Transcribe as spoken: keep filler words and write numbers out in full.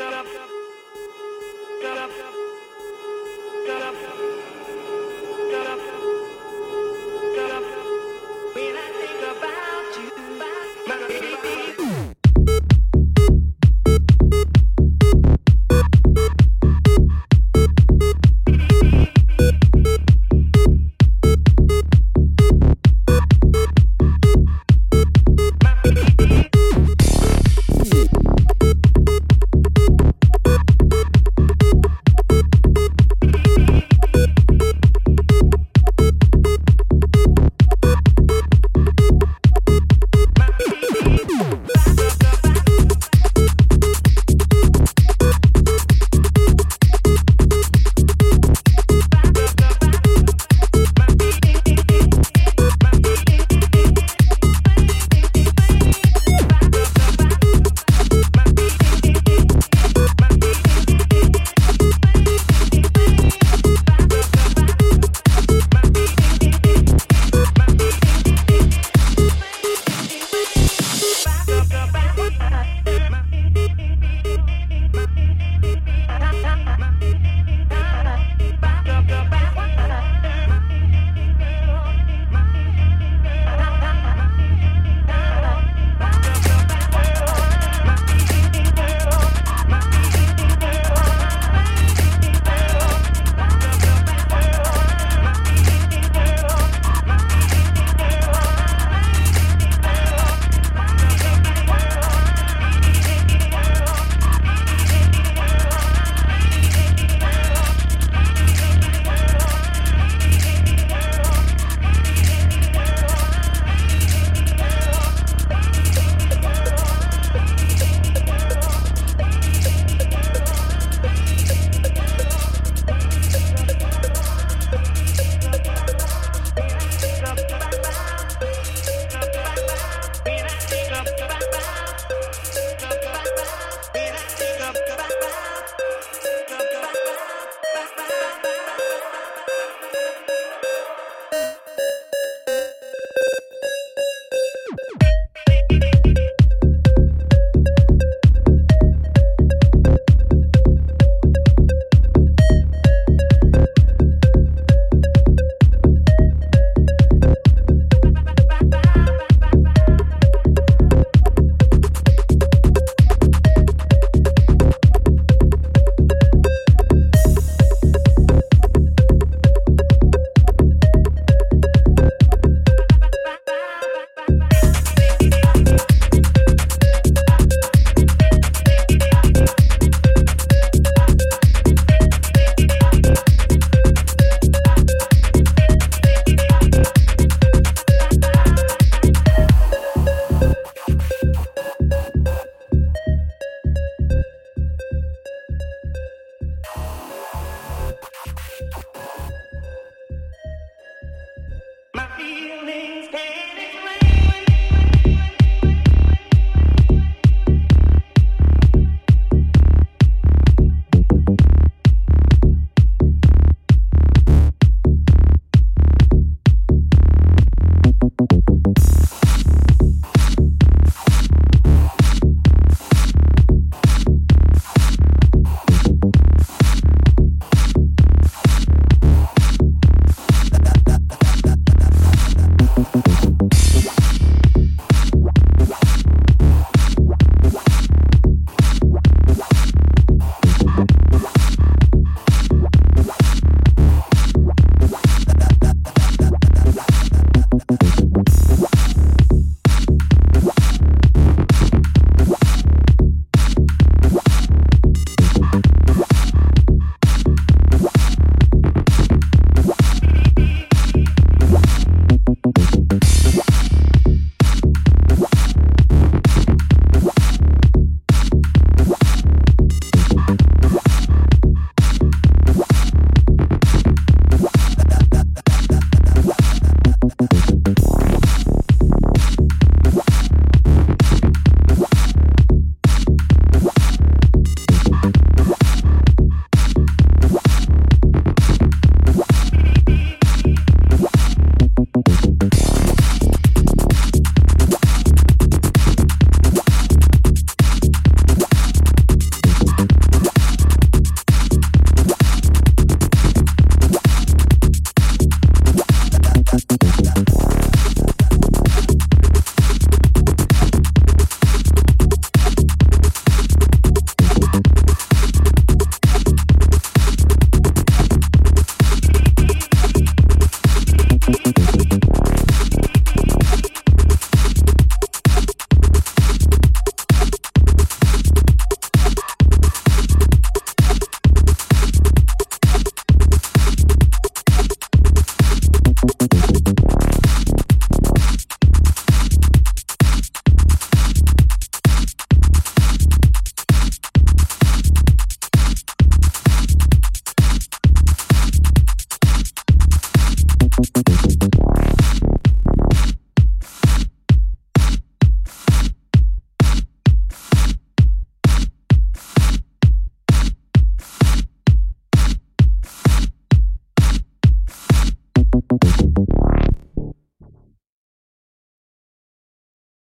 up.